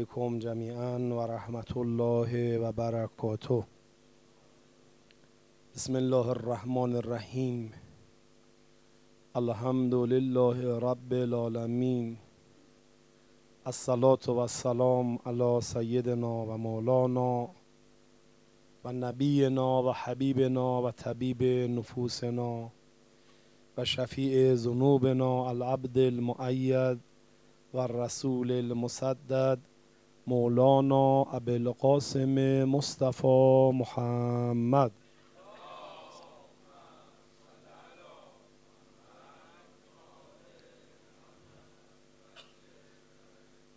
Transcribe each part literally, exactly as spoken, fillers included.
علیکم جمیعا و رحمت الله و برکاته. بسم الله الرحمن الرحیم. الحمد لله رب العالمین. الصلاة و السلام علی سیدنا و مولانا و نبینا و حبیبنا و طبیب نفوسنا و شفیع ذنوبنا العبد المؤید و رسول المسدد مولانا ابوالقاسم مصطفی محمد.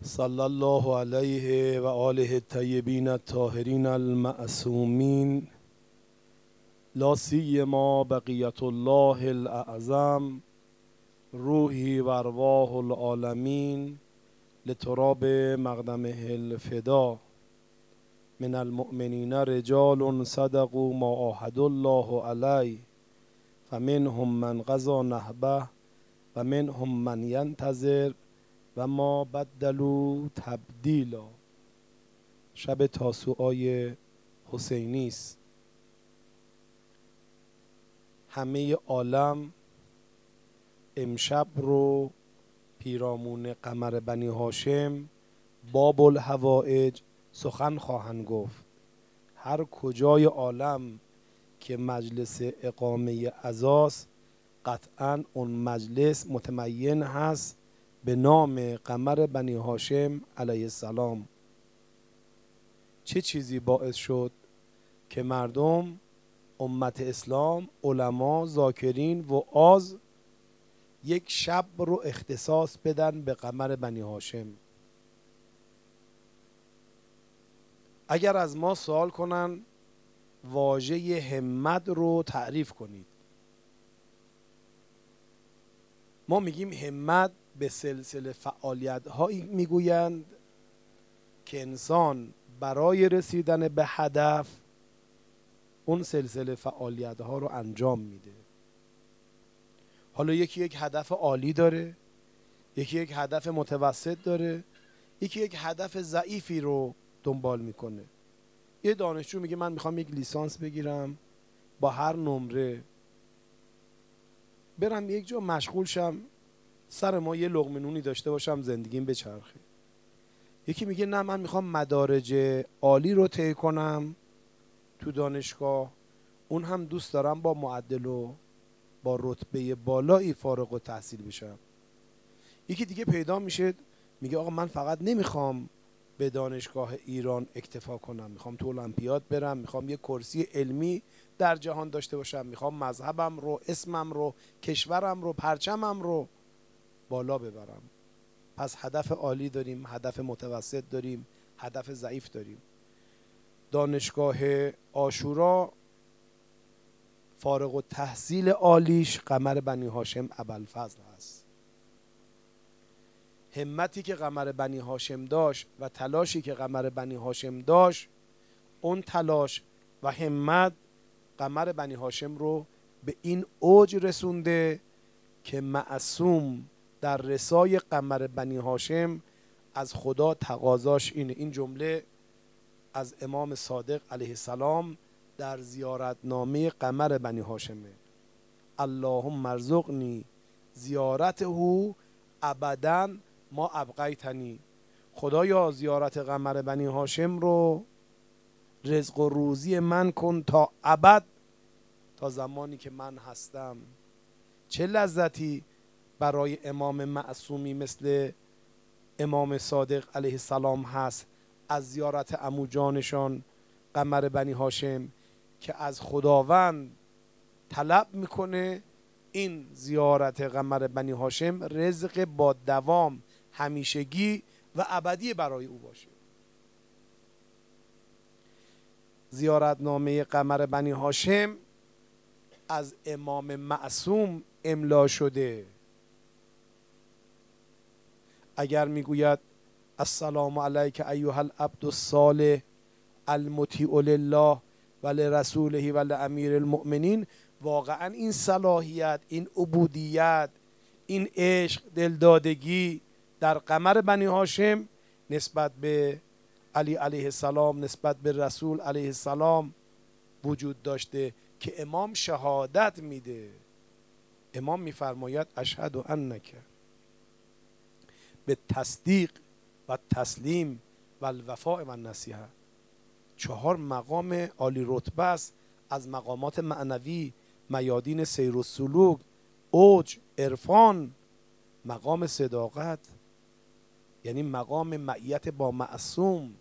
صلی الله علیه و آله الطیبین الطاهرین المعصومین، لا سیما بقیة الله الاعظم روحی و ارواح العالمین لتراب مقدمه الفدا. من المؤمنین رجال صدقوا ما عاهدوا الله علیه فمنهم من قضا نحبه و منهم من ینتظر و ما بدلوا تبدیلا. شب تاسوعای حسینی است. همه عالم امشب رو پیرامون قمر بنی هاشم باب الحوائج سخن خواهند گفت. هر کجای عالم که مجلس اقامه عزاست، قطعا اون مجلس متمین هست به نام قمر بنی هاشم علیه السلام. چه چیزی باعث شد که مردم امت اسلام، علما، ذاکرین و آز یک شب رو اختصاص بدن به قمر بنی هاشم؟ اگر از ما سوال کنن واژه همت رو تعریف کنید، ما میگیم همت به سلسله فعالیت هایی میگویند که انسان برای رسیدن به هدف اون سلسله فعالیت ها رو انجام میده. حالا یکی یک هدف عالی داره، یکی یک هدف متوسط داره، یکی یک هدف ضعیفی رو دنبال میکنه. یه دانشجو میگه من میخوام یک لیسانس بگیرم با هر نمره، برم یک جا مشغول شم، سر ما یه لقمه نونی داشته باشم، زندگیم بچرخه. یکی میگه نه، من میخوام مدارج عالی رو طی کنم تو دانشگاه، اون هم دوست دارم با معدل و با رتبه بالایی فارغ و تحصیل بشم. یکی دیگه پیدا میشه میگه آقا من فقط نمیخوام به دانشگاه ایران اکتفا کنم، میخوام تو المپیاد برم، میخوام یه کرسی علمی در جهان داشته باشم، میخوام مذهبم رو، اسمم رو، کشورم رو، پرچمم رو بالا ببرم. پس هدف عالی داریم، هدف متوسط داریم، هدف ضعیف داریم. دانشگاه عاشورا فارغ و تحصیل عالیش قمر بنی هاشم ابوالفضل هست. همتی که قمر بنی هاشم داشت و تلاشی که قمر بنی هاشم داشت، اون تلاش و همت قمر بنی هاشم رو به این اوج رسونده که معصوم در رسای قمر بنی هاشم از خدا تقاضاش اینه. این جمله از امام صادق علیه السلام در زیارتنامه قمر بنی هاشمه: اللهم ارزقنی زیارته ابدا ما ابقیتنی. خدایا زیارت قمر بنی هاشم رو رزق و روزی من کن تا ابد، تا زمانی که من هستم. چه لذتی برای امام معصومی مثل امام صادق علیه السلام هست از زیارت عمو جانشان قمر بنی هاشم، که از خداوند طلب میکنه این زیارت قمر بنی هاشم رزق با دوام، همیشگی و ابدی برای او باشه. زیارتنامه قمر بنی هاشم از امام معصوم املا شده. اگر میگوید السلام علیک ایها العبد الصالح المطیع لله و لرسوله و لامیر المؤمنین، واقعا این صلاحیت، این عبودیت، این عشق، دلدادگی در قمر بنی هاشم نسبت به علی علیه السلام، نسبت به رسول علیه السلام وجود داشته که امام شهادت میده. امام میفرماید اشهد و انک، به تصدیق و تسلیم و الوفاء و النصیحه. چهار مقام عالی رتبه است از مقامات معنوی، میادین سیر و سلوک، اوج عرفان، مقام صداقت یعنی مقام معیت با معصوم،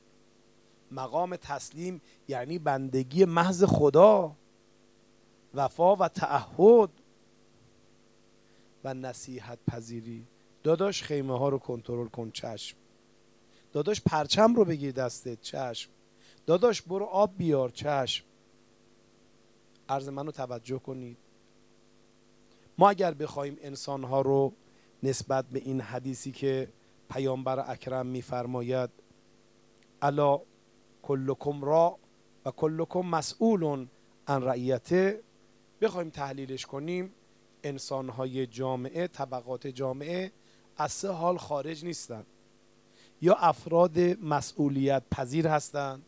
مقام تسلیم یعنی بندگی محض خدا، وفا و تعهد، و نصیحت پذیری. داداش خیمه ها رو کنترل کن، چشم. داداش پرچم رو بگیر دستت، چشم. داداش برو آب بیار، چشم. عرض منو توجه کنید. ما اگر بخوایم انسان ها رو نسبت به این حدیثی که پیامبر اکرم میفرماید الا کلکم راع و کلکم مسئول عن رعیته بخوایم تحلیلش کنیم، انسان های جامعه، طبقات جامعه از سه حال خارج نیستند. یا افراد مسئولیت پذیر هستند،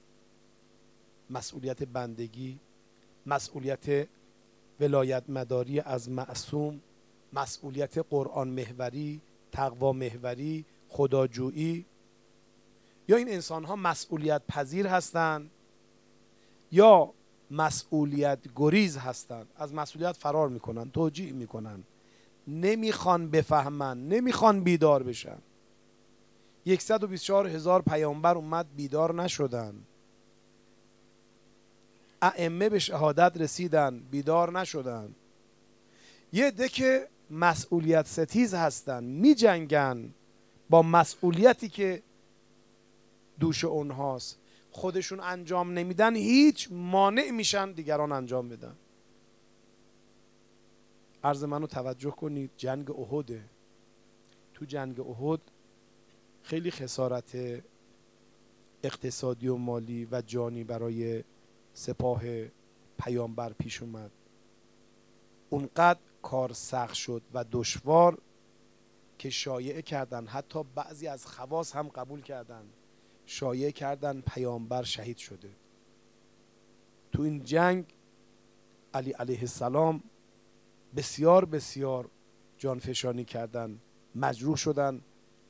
مسئولیت بندگی، مسئولیت ولایت مداری از معصوم، مسئولیت قرآن محوری، تقوا محوری، خداجویی، یا این انسان ها مسئولیت پذیر هستند یا مسئولیت گریز هستند، از مسئولیت فرار میکنن، توجیه میکنن، نمیخوان بفهمن، نمیخوان بیدار بشن. صد و بیست و چهار هزار پیامبر اومد بیدار نشدن، ائمه به شهادت رسیدن بیدار نشدن. یه عده که مسئولیت ستیز هستن، میجنگن با مسئولیتی که دوش اونهاست، خودشون انجام نمیدن، هیچ مانع میشن دیگران انجام بدن. عرض منو توجه کنید، جنگ احده. تو جنگ احد خیلی خسارت اقتصادی و مالی و جانی برای سپاه پیامبر پیش اومد. اونقدر کار سخت شد و دشوار که شایعه کردن، حتی بعضی از خواص هم قبول کردن، شایعه کردن پیامبر شهید شده. تو این جنگ علی علیه السلام بسیار بسیار جانفشانی کردن، مجروح شدن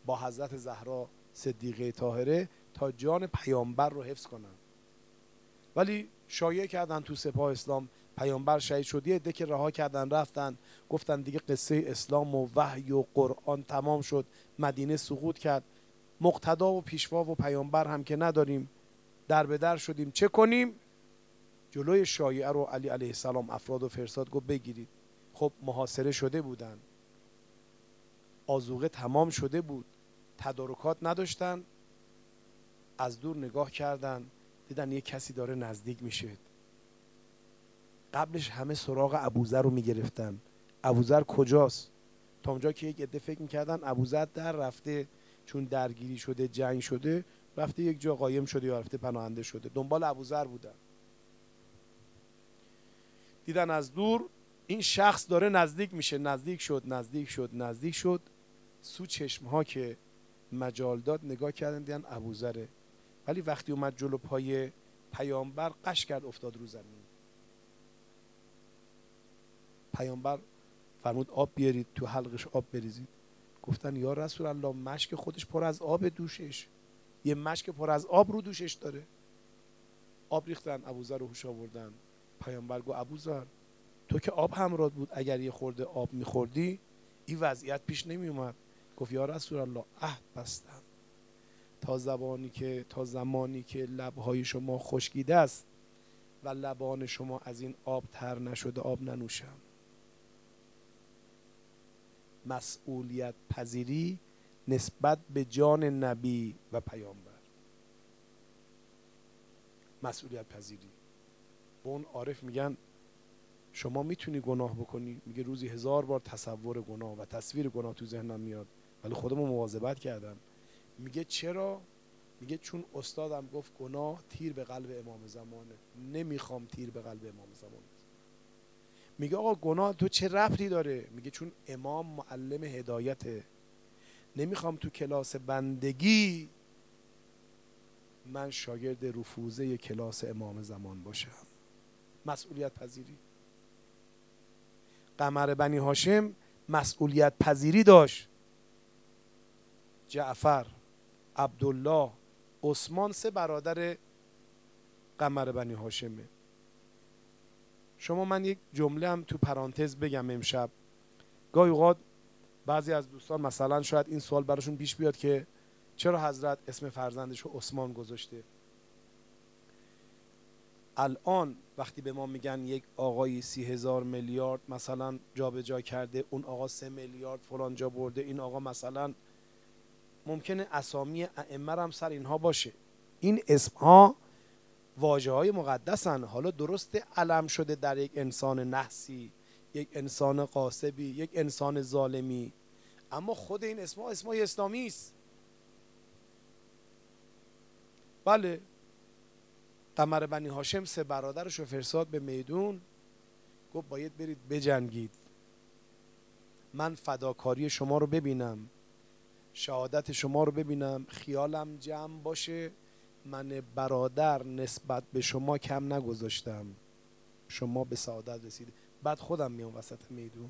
با حضرت زهرا صدیقه طاهره تا جان پیامبر رو حفظ کنن. ولی شایعه کردن تو سپاه اسلام پیامبر شهید شد. یه عده که رها کردن رفتن، گفتن دیگه قصه اسلام و وحی و قرآن تمام شد، مدینه سقوط کرد، مقتدا و پیشوا و پیامبر هم که نداریم، در به در شدیم، چه کنیم؟ جلوی شایعه رو علی علیه السلام افراد و فرساد گفت بگیرید. خب محاصره شده بودن، آذوقه تمام شده بود، تدارکات نداشتن. از دور نگاه کردن، دیدن یه کسی داره نزدیک میشه. قبلش همه سراغ ابوذر رو میگرفتن، ابوذر کجاست؟ تا اونجا که یک عده فکر میکردن ابوذر در رفته، چون درگیری شده، جنگ شده، رفته یک جا قایم شده یا رفته پناهنده شده. دنبال ابوذر بودن. دیدن از دور این شخص داره نزدیک میشه، نزدیک شد، نزدیک شد، نزدیک شد. سو چشم ها که مجال داد نگاه کردن، دیدن ابوذره. ولی وقتی اومد جلو پای پیامبر، قش کرد افتاد رو زمین. پیامبر فرمود آب بیارید، تو حلقش آب بریزید. گفتن یا رسول الله، مشک خودش پر از آب، دوشش یه مشک پر از آب رو دوشش داره. آب ریختن، ابوذر رو هوش آوردن. پیامبر گفت ابوذر تو که آب همراه بود، اگر یه خورده آب میخوردی این وضعیت پیش نمی اومد. گفت یا رسول الله عهد بستم تا زبانی که تا زمانی که لبهای شما خشکیده است و لبان شما از این آب تر نشده آب ننوشم. مسئولیت پذیری نسبت به جان نبی و پیامبر، مسئولیت پذیری. به اون عارف میگن شما میتونی گناه بکنی، میگه روزی هزار بار تصور گناه و تصویر گناه تو ذهنم میاد ولی خودمو مواظبت کردم. میگه چرا؟ میگه چون استادم گفت گناه تیر به قلب امام زمانه، نمیخوام تیر به قلب امام زمانه. میگه آقا گناه تو چه ربطی داره؟ میگه چون امام معلم هدایته، نمیخوام تو کلاس بندگی من شاگرد رفوزه کلاس امام زمان باشم. مسئولیت پذیری. قمر بنی هاشم مسئولیت پذیری داشت. جعفر، عبدالله، عثمان سه برادر قمر بنی هاشمه. شما من یک جمله هم تو پرانتز بگم امشب. گاهی اوقات بعضی از دوستان مثلا شاید این سوال براشون پیش بیاد که چرا حضرت اسم فرزندش رو عثمان گذاشته؟ الان وقتی به ما میگن یک آقایی سی هزار میلیارد مثلا جابجا کرده، اون آقا سه میلیارد فلان جا برده، این آقا مثلا ممکنه اسامی ائمه هم سر اینها باشه. این اسمها واژه های مقدسن. حالا درسته علم شده در یک انسان نحسی، یک انسان قاسبی، یک انسان ظالمی، اما خود این اسمها اسمای اسلامی است. بله، قمر بنی هاشم سه برادرش رو فرستاد به میدون، گفت باید برید بجنگید، من فداکاری شما رو ببینم، شهادت شما رو ببینم، خیالم جمع باشه من برادر نسبت به شما کم نگذاشتم، شما به سعادت رسید، بعد خودم میام وسط میدون.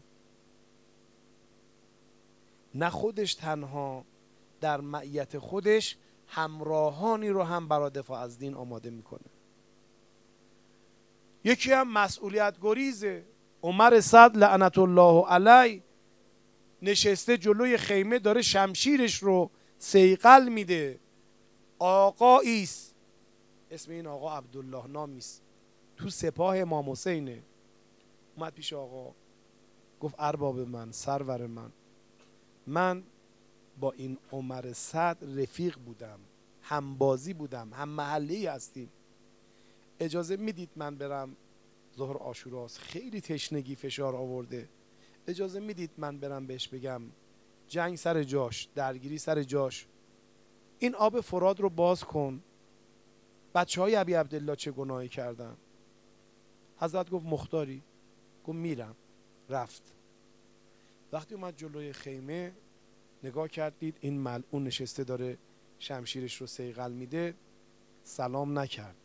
نه خودش تنها، در معیت خودش همراهانی رو هم برای دفاع از دین آماده میکنه. یکی هم مسئولیت گریزه. عمر صد لعنت الله علیه نشسته جلوی خیمه، داره شمشیرش رو صیقل میده. آقایی است، اسم این آقا عبدالله نامی است، تو سپاه امام حسینه. اومد پیش آقا گفت ارباب من، سرور من، من با این عمر صد رفیق بودم، هم بازی بودم، هم محله هستیم، اجازه میدید من برم، ظهر عاشوراست، خیلی تشنگی فشار آورده، اجازه میدید من برم بهش بگم جنگ سر جاش، درگیری سر جاش، این آب فرات رو باز کن، بچه های ابی عبدالله چه گناهی کردن؟ حضرت گفت مختاری، گفت میرم. رفت. وقتی اومد جلوی خیمه نگاه کردید این ملعون نشسته داره شمشیرش رو صیقل میده، سلام نکرد.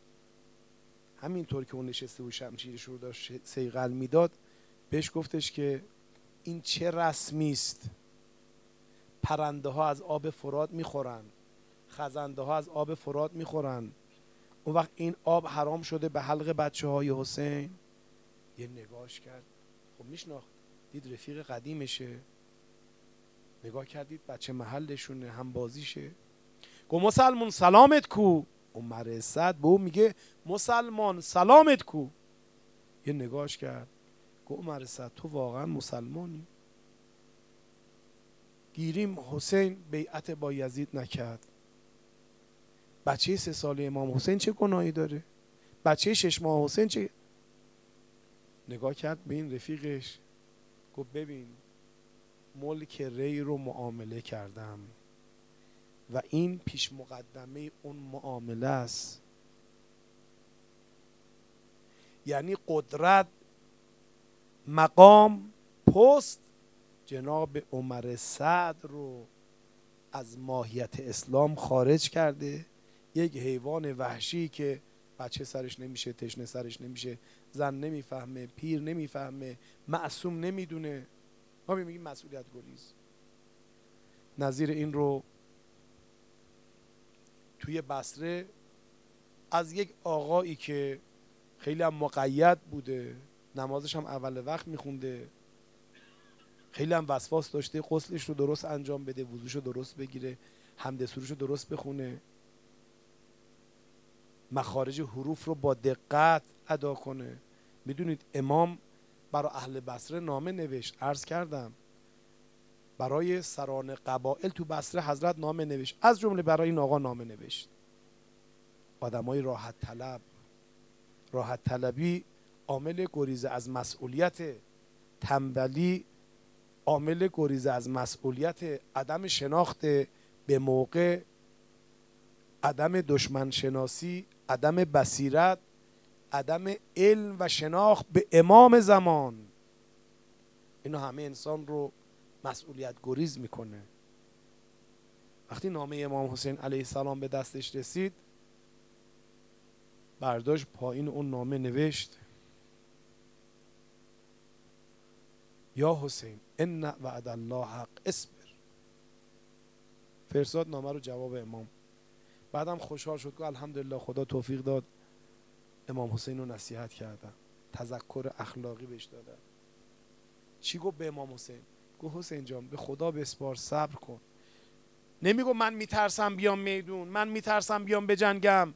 همینطور که اون نشسته و شمشیرش رو داشت صیقل میداد، بهش گفتش که این چه رسمی است؟ پرنده ها از آب فرات میخورن، خزنده ها از آب فرات میخورن، اون وقت این آب حرام شده به حلق بچه های حسین. یه نگاهش کرد، خب میشناخت، دید رفیق قدیمشه، نگاه کردید بچه محلشونه، هم بازیشه. گفت مسلمان سلامت کو. عمر صد به اون میگه مسلمان سلامت کو. یه نگاهش کرد، گفت عمر صد تو واقعا مسلمانی؟ گیریم حسین بیعت با یزید نکرد، بچه سه ساله امام حسین چه گناهی داره؟ بچه شش ماه حسین چه؟ نگاه کرد به این رفیقش، گفت ببین ملک ری رو معامله کردم و این پیش مقدمه اون معامله است. یعنی قدرت، مقام، پست جناب عمر صد رو از ماهیت اسلام خارج کرده. یک حیوان وحشی که بچه سرش نمیشه، تشنه سرش نمیشه، زن نمیفهمه، پیر نمیفهمه، معصوم نمیدونه، ما میگیم مسئولیت گریز. نظیر این رو توی بصره از یک آقایی که خیلی هم مقید بوده، نمازش هم اول وقت میخونده، خیلی هم وسواس داشته، غسلش رو درست انجام بده، وضوش رو درست بگیره، حمد سروش رو درست بخونه، مخارج حروف رو با دقت ادا کنه. میدونید امام برای اهل بصره نامه نوشت، عرض کردم برای سران قبائل تو بصره حضرت نامه نوشت، از جمله برای این آقا نامه نوشت. آدمای راحت طلب، راحت طلبی عامل گریز از مسئولیت، تنبلی عامل گریز از مسئولیت، عدم شناخت به موقع، عدم دشمن شناسی، عدم بصیرت، عدم علم و شناخت به امام زمان، اینا همه انسان رو مسئولیت گریز میکنه. وقتی نامه امام حسین علیه السلام به دستش رسید، برداشت پایین اون نامه نوشت: یا حسین ان وعد الله حق اصبر. فرستاد نامه رو جواب امام. بعدم خوشحال شد که الحمدلله خدا توفیق داد امام حسین رو نصیحت کردن، تذکر اخلاقی بهش دادن. چی گفت به امام حسین؟ گفت حسین جان به خدا بسپار، صبر کن. نمیگو من میترسم بیام میدون، من میترسم بیام بجنگم،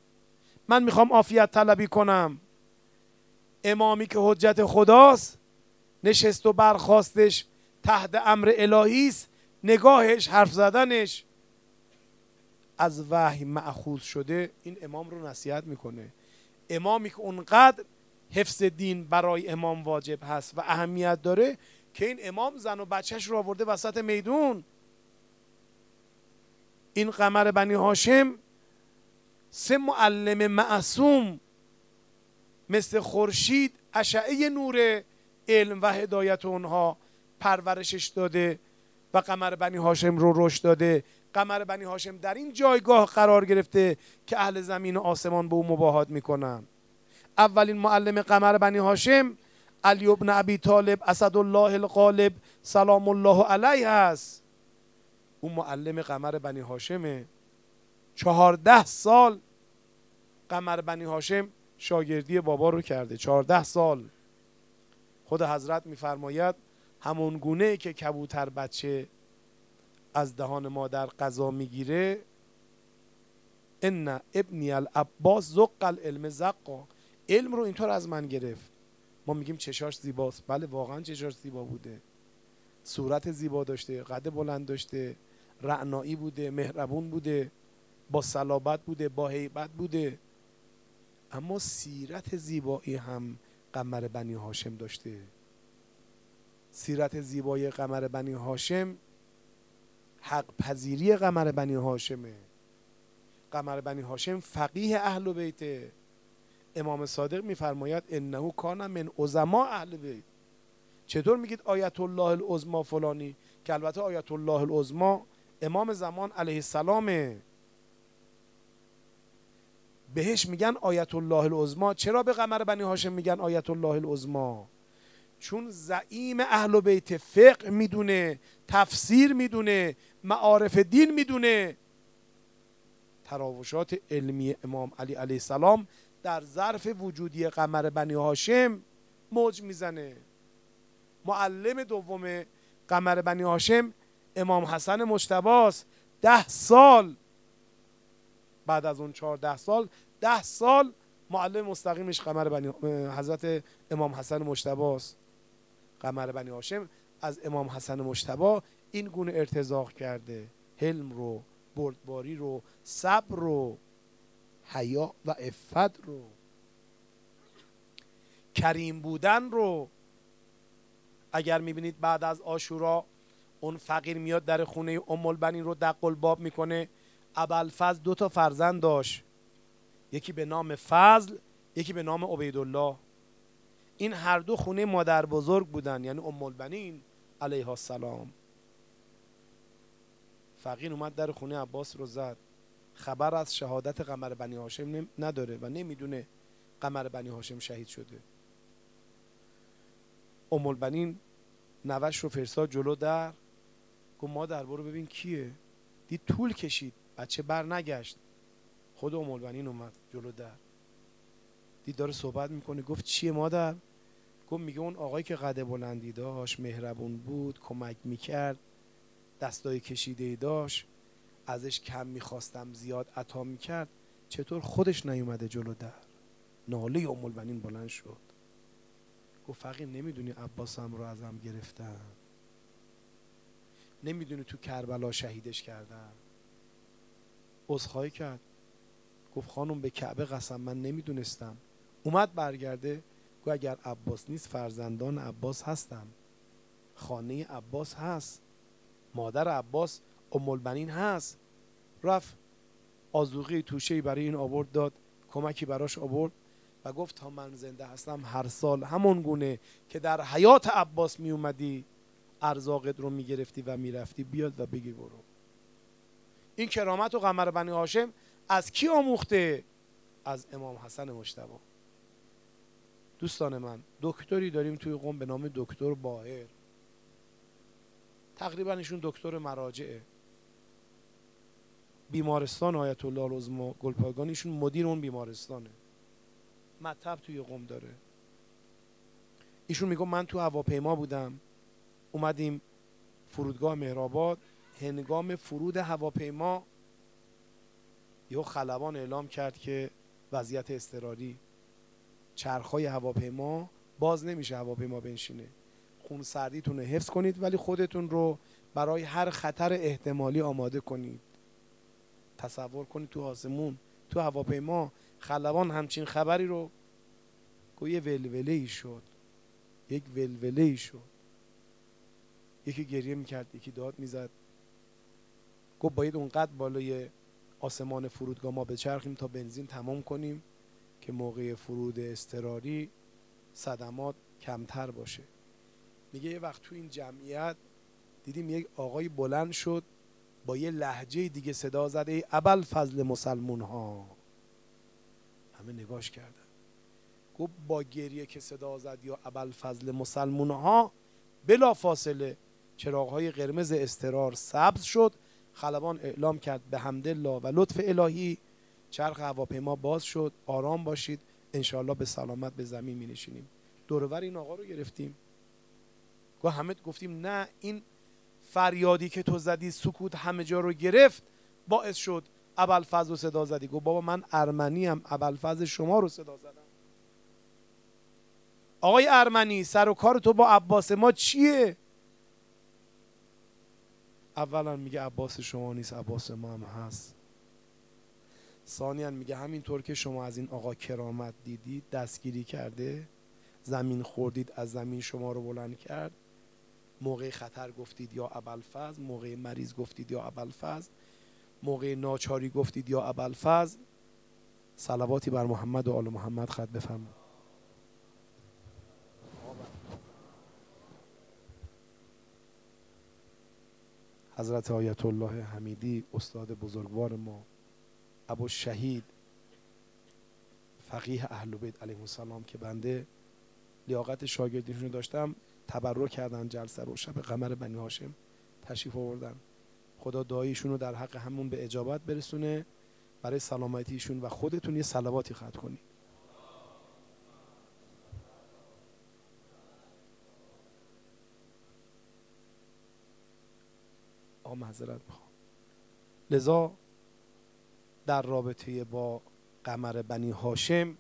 من میخوام عافیت طلبی کنم. امامی که حجت خداست، نشست و برخاستش تحت امر الهی است، نگاهش، حرف زدنش از وحی مأخوذ شده، این امام رو نصیحت میکنه. امامی که اونقدر حفظ دین برای امام واجب هست و اهمیت داره که این امام زن و بچهش رو آورده وسط میدون. این قمر بنی هاشم سه معلم معصوم مثل خورشید اشعه نور علم و هدایت اونها پرورشش داده و قمر بنی هاشم رو رشد داده. قمر بنی هاشم در این جایگاه قرار گرفته که اهل زمین و آسمان به او مباهات میکنن. اولین معلم قمر بنی هاشم علی بن ابی طالب اسدالله الغالب سلام الله علیه است. اون معلم قمر بنی هاشمه. چهارده سال قمر بنی هاشم شاگردی بابا رو کرده، چهارده سال. خود حضرت میفرماید همون گونه که کبوتر بچه از دهان مادر غذا میگیره، ان ابنی العباس زق العلم زقا، علم رو اینطور از من گرفت. ما میگیم چشاش زیباست، بله واقعا چشاش زیبا بوده، صورت زیبا داشته، قد بلند داشته، رعنایی بوده، مهربون بوده، با صلابت بوده، با هیبت بوده، اما سیرت زیبایی هم قمر بنی هاشم داشته. سیرت زیبایی قمر بنی هاشم حق پذیری قمر بنی هاشمه. قمر بنی هاشم فقیه اهل بیته. امام صادق میفرماید انه کان من عظما اهل بیت. چطور میگید آیت الله العظما فلانی که البته آیت الله العظما امام زمان علیه السلامه، بهش میگن آیت الله العظما. چرا به قمر بنی هاشم میگن آیت الله العظما؟ چون زعیم اهل بیت، فقه میدونه، تفسیر میدونه، معارف دین میدونه. تراوشات علمی امام علی علیه السلام در ظرف وجودی قمر بنی هاشم موج میزنه. معلم دوم قمر بنی هاشم امام حسن مجتبی است. ده سال بعد از اون چهارده سال، ده سال معلم مستقیمش قمر بنی حضرت امام حسن مجتبی است. قمر بنی هاشم از امام حسن مجتبی این گونه ارتزاق کرده: حلم رو، بردباری رو، صبر رو، حیا و عفت رو، کریم بودن رو. اگر میبینید بعد از عاشورا اون فقیر میاد در خونه ام البنین رو دق الباب میکنه. ابوالفضل دو تا فرزند داشت، یکی به نام فضل، یکی به نام عبیدالله. این هر دو خونه مادر بزرگ بودن، یعنی ام البنین علیها السلام. فقیر اومد در خونه عباس رو زد. خبر از شهادت قمر بنی هاشم نداره و نمیدونه قمر بنی هاشم شهید شده. ام البنین نوش رو فرستاد جلو در، گفت مادر برو ببین کیه. دید طول کشید، بچه بر نگشت. خود ام البنین اومد جلو در، دید داره صحبت میکنه. گفت چیه مادر؟ گفت میگه اون آقایی که قد بلندی داشت، مهربون بود، کمک میکرد، دستای کشیده داشت، ازش کم میخواستم زیاد عطا میکرد، چطور خودش نیومده جلو در؟ ناله ام البنین بلند شد. گفت فقیر نمیدونی عباسم رو ازم گرفتن، نمیدونی تو کربلا شهیدش کردن. عذرخواهی کرد، گفت خانم به کعبه قسم، من نمیدونستم. اومد برگرده، گفت اگر عباس نیست فرزندان عباس هستم، خانه عباس هست، مادر عباس ام البنین هست. رفت آذوقه توشه‌ای برای این آورد داد، کمکی براش آورد و گفت تا من زنده هستم هر سال همون گونه که در حیات عباس می اومدی ارزاقت رو می گرفتی و می رفتی، بیاد و بگی برو. این کرامت و قمر بنی هاشم از کی آموخته؟ از امام حسن مجتبی. دوستان من، دکتری داریم توی قم به نام دکتر باهر، تقریبا ایشون دکتر مراجعه. بیمارستان آیت الله العظمی گلپایگان ایشون مدیر اون بیمارستانه، مطب توی قم داره. ایشون میگه من تو هواپیما بودم، اومدیم فرودگاه مهرآباد، هنگام فرود هواپیما یهو خلبان اعلام کرد که وضعیت اضطراری، چرخهای هواپیما باز نمیشه هواپیما بنشینه، خونسردیتون رو حفظ کنید ولی خودتون رو برای هر خطر احتمالی آماده کنید. تصور کنید تو آسمون، تو هواپیما، خلبان همچین خبری رو گویه ولوله‌ای شد، یک ولوله‌ای شد. یکی گریه میکرد، یکی داد میزد، گفت باید اونقدر بالای آسمان فرودگاه ما بچرخیم تا بنزین تمام کنیم که موقع فرود اضطراری صدمات کمتر باشه. میگه یه وقت تو این جمعیت دیدیم یک آقای بلند شد، با یه لهجه دیگه صدا زد: ای ابوالفضل مسلمون ها. همه نگاش کردن، گفت با گریه که صدا زد یا ابوالفضل مسلمون ها، بلا فاصله چراغ‌های قرمز اضطرار سبز شد. خلبان اعلام کرد به حمدالله و لطف الهی چرخ هواپیما باز شد، آرام باشید، انشالله به سلامت به زمین می نشینیم. دورور این آقا رو گرفتیم، گفت همه گفتیم نه، این فریادی که تو زدی سکوت همه جا رو گرفت، باعث شد ابوالفضل رو صدا زدی. گفت بابا من ارمنیم، ابوالفضل شما رو صدا زدم. آقای ارمنی، سر و کار تو با عباس ما چیه؟ اولا میگه عباس شما نیست، عباس ما هم هست. ثانیا میگه همینطور که شما از این آقا کرامت دیدید، دستگیری کرده، زمین خوردید، از زمین شما رو بلند کرد، موقع خطر گفتید یا ابوالفضل، موقع مریض گفتید یا ابوالفضل، موقع ناچاری گفتید یا ابوالفضل. صلواتی بر محمد و آل محمد خط بفرمایید. حضرت آیت الله حمیدی استاد بزرگوار ما، ابو شهید فقیه اهل بیت علیه السلام، که بنده لیاقت شاگردیشون داشتم، تبرک کردن جلسه رو، شب قمر بنی هاشم تشریف آوردن. خدا دعایشون رو در حق همون به اجابت برسونه. برای سلامتیشون و خودتون یه صلواتی خط کنید. معذرت میخوام. لذا در رابطه با قمر بنی هاشم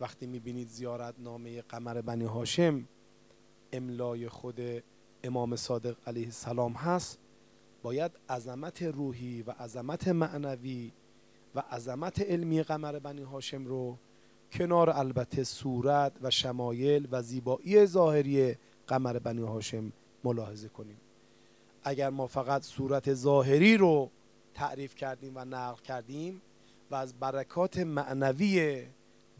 وقتی میبینید زیارت نامه قمر بنی هاشم املای خود امام صادق علیه السلام هست، باید عظمت روحی و عظمت معنوی و عظمت علمی قمر بنی هاشم رو کنار البته صورت و شمایل و زیبایی ظاهری قمر بنی هاشم ملاحظه کنیم. اگر ما فقط صورت ظاهری رو تعریف کردیم و نقل کردیم و از برکات معنوی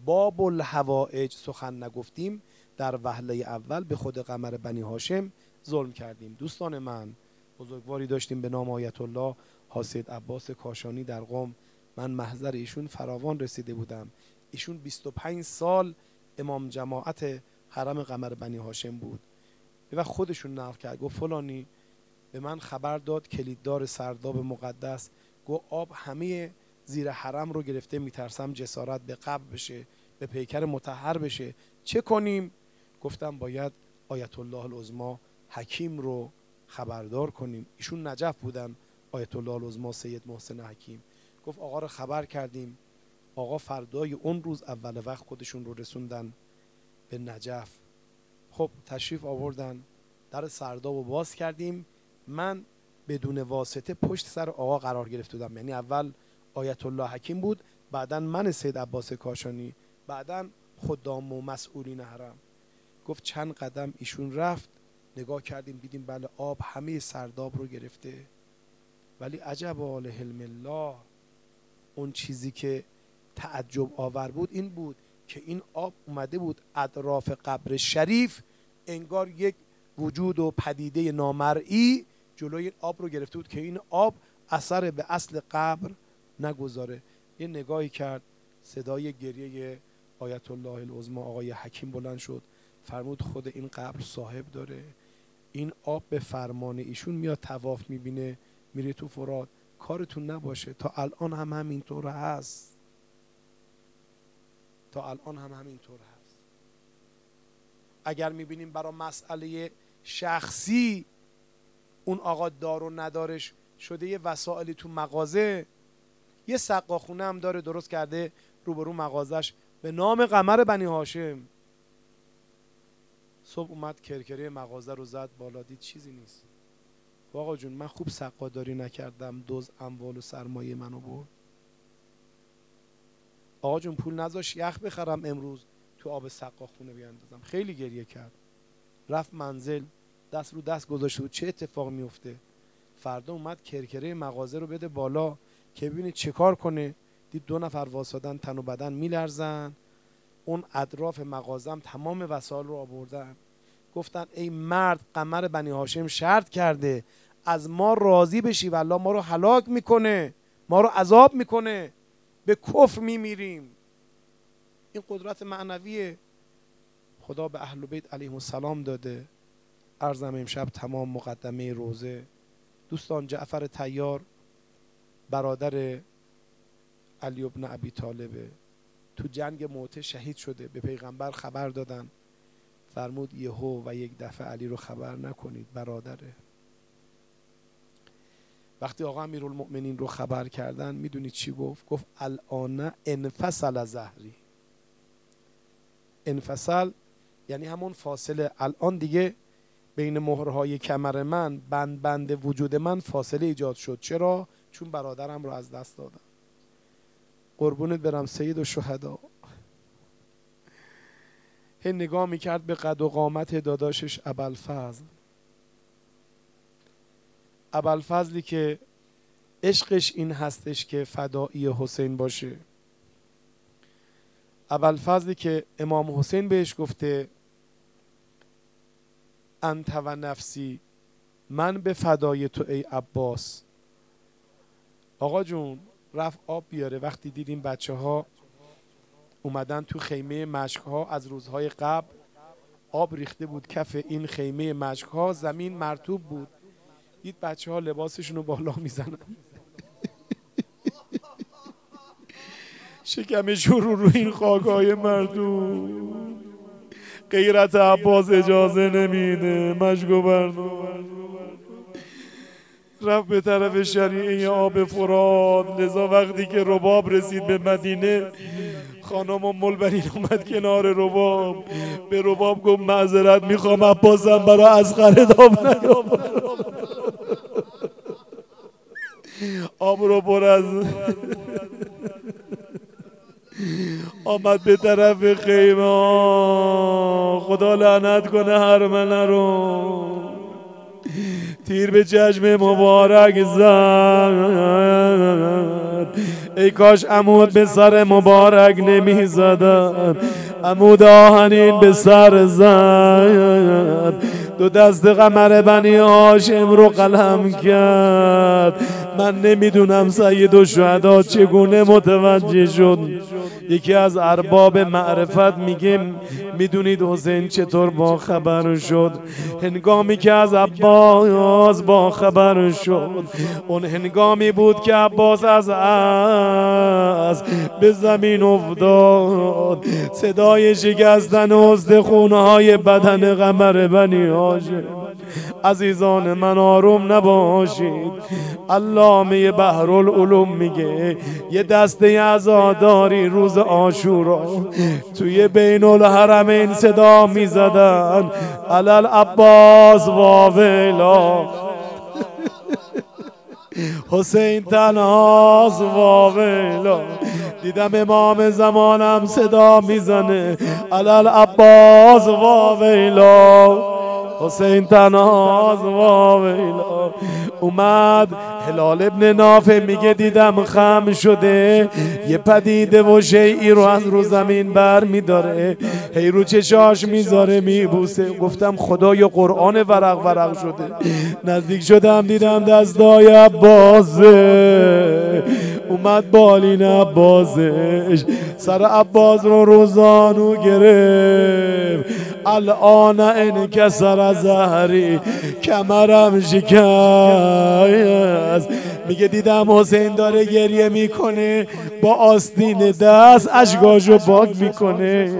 باب الحوائج سخن نگفتیم، در وهله اول به خود قمر بنی هاشم ظلم کردیم. دوستان من، بزرگواری داشتیم به نام آیت الله حاسد عباس کاشانی در قم. من محضر ایشون فراوان رسیده بودم. ایشون بیست و پنج سال امام جماعت حرم قمر بنی هاشم بود و خودشون نقل کرد. گفت فلانی به من خبر داد کلیددار سرداب مقدس گو آب همه زیر حرم رو گرفته، میترسم جسارت به قبر بشه، به پیکر مطهر بشه، چه کنیم؟ گفتم باید آیت الله العظمی حکیم رو خبردار کنیم. ایشون نجف بودن، آیت الله العظمی سید محسن حکیم. گفت آقا رو خبر کردیم. آقا فردای اون روز اول وقت خودشون رو رسوندن به نجف. خب تشریف آوردن، در سرداب رو باز کردیم. من بدون واسطه پشت سر آقا قرار گرفته بودم، یعنی اول آیت الله حکیم بود، بعدا من سید عباس کاشانی، بعدا خدام و مسئولین حرم. گفت چند قدم ایشون رفت، نگاه کردیم دیدیم بله آب همه سرداب رو گرفته، ولی عجب آل حلم الله. اون چیزی که تعجب آور بود این بود که این آب اومده بود اطراف قبر شریف، انگار یک وجود و پدیده نامرئی جلوی این آب رو گرفته بود که این آب اثر به اصل قبر نگذاره. یه نگاهی کرد، صدای گریه آیت الله العظمی آقای حکیم بلند شد، فرمود خود این قبر صاحب داره، این آب به فرمان ایشون میاد طواف میبینه میره تو فرات، کارتون نباشه. تا الان هم همینطور هست، تا الان هم همینطور هست. اگر میبینیم برای مسئله شخصی اون آقا دار و ندارش شده یه وسائلی تو مغازه، یه سقاخونه هم داره درست کرده روبرو مغازش به نام قمر بنی هاشم. صبح اومد کرکره مغازه رو زد بالا، دید چیزی نیست. آقا جون من خوب سقاداری نکردم، دوز اموال و سرمایه منو برد. آقا جون پول نذاش یخ بخرم امروز تو آب سقاخونه بیاندازم. خیلی گریه کرد، رفت منزل، دست رو دست گذاشته بود چه اتفاق میفته. فردا اومد کرکره مغازه رو بده بالا که ببینه چه کار کنه. دید دو نفر واسادن، تن و بدن میلرزن، اون اطراف مغازه هم تمام وسایل رو آوردن، گفتن ای مرد قمر بنی هاشم شرط کرده از ما راضی بشی والله ما رو هلاک میکنه، ما رو عذاب میکنه، به کفر میمیریم. این قدرت معنویه خدا به اهل بیت علیهم السلام داده. عرضم امشب تمام مقدمه روزه. دوستان، جعفر طیار برادر علی بن ابی طالب تو جنگ موته شهید شده، به پیغمبر خبر دادن، فرمود یهو و یک دفعه علی رو خبر نکنید، برادره. وقتی آقا امیرالمؤمنین رو خبر کردن میدونید چی گفت؟ گفت الان انفصل زهری. انفصل یعنی همون فاصله. الان دیگه بین مهرهای کمر من، بند بند وجود من فاصله ایجاد شد. چرا؟ چون برادرم رو از دست دادم. قربونت برم سید و شهدا. هی نگاه میکرد به قد و قامت داداشش ابوالفضل، ابوالفضلی که عشقش این هستش که فدایی حسین باشه، ابوالفضلی که امام حسین بهش گفته انت و نفسی، من به فدای تو ای عباس. آقا جون رفت آب بیاره، وقتی دید این بچه ها اومدن تو خیمه مشک ها، از روزهای قبل آب ریخته بود کف این خیمه مشک ها، زمین مرطوب بود، دید بچه ها لباسشون رو بالا میزنن، شکمشون رو رو این خاکهای مردم، غیرت عباس اجازه نمیده، مشکو بردو. رفت به طرف شریعه آب فرات، لذا وقتی که رباب رسید به مدینه، خانم ام البنین اومد کنار رباب، به رباب گفت معذرت میخوام عباسم برای اصغرت آب نیاورد، آب رو پر از آمد به طرف خیمه. خدا لعنت کنه هرمنه رو، تیر به چشم مبارک زد. ای کاش عمود به سر مبارک نمی زدن، عمود آهنین به سر زد. دو دست قمر بنی هاشم رو قلم کرد. من نمیدونم سید الشهدا چگونه متوجه شد. یکی از ارباب معرفت میگه میدونید حسین چطور با خبر شد؟ هنگامی که از عباس با خبر شد، اون هنگامی بود که عباس از اسب به زمین افتاد، صدای شکستن عضد خونهای بدن قمر بنی هاشم. عزیزان من آروم نباشید. علامه بحرالعلوم میگه یه دسته عزاداری روز عاشورا توی بین الحرمین صدا میزدن علال عباس واویلا، حسین تنهاز واویلا. دیدم امام زمانم صدا میزنه علال عباس واویلا، حسین تناز واویلا. اومد هلال ابن نافع میگه دیدم خم شده، یه پدیده و شیعی رو از رو زمین بر میداره، هی رو چشاش میذاره میبوسه. گفتم خدای قرآن ورق ورق شده. نزدیک شدم دیدم دستای عباسه. اومد بالین عباسش، سر عباس رو روزانو گرفت. الان انکسر از زهری، کمرم شکست. میگه دیدم حسین داره گریه میکنه، با آستین دست اشکاشو پاک میکنه،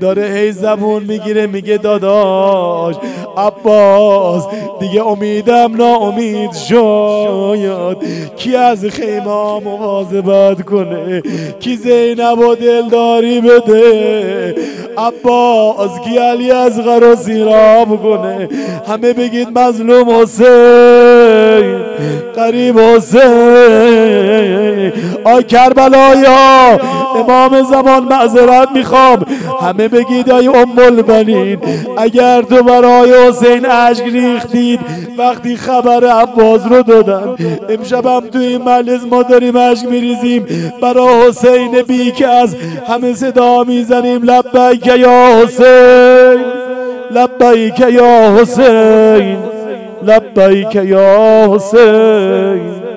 داره هی زبون میگیره. میگه داداش عباس دیگه امیدم ناامید شد، کی از خیمه مواظبت کنه، کی زینب و دلداری بده، عباس کی علی از غر و سیراب کنه. همه بگید مظلوم حسین، قریب حسین، آی کربلایا امام زمان معذرت میخوام. همه بگید آی ام البنین، اگر تو برای حسین اشک ریختید وقتی خبر عباس رو دادم، امشبم تو این مجلس ما داریم اشک میریزیم برای حسین بی کس. همه صدا میزنیم لبیک یا حسین، لبیک یا حسین، لبیک یا حسین.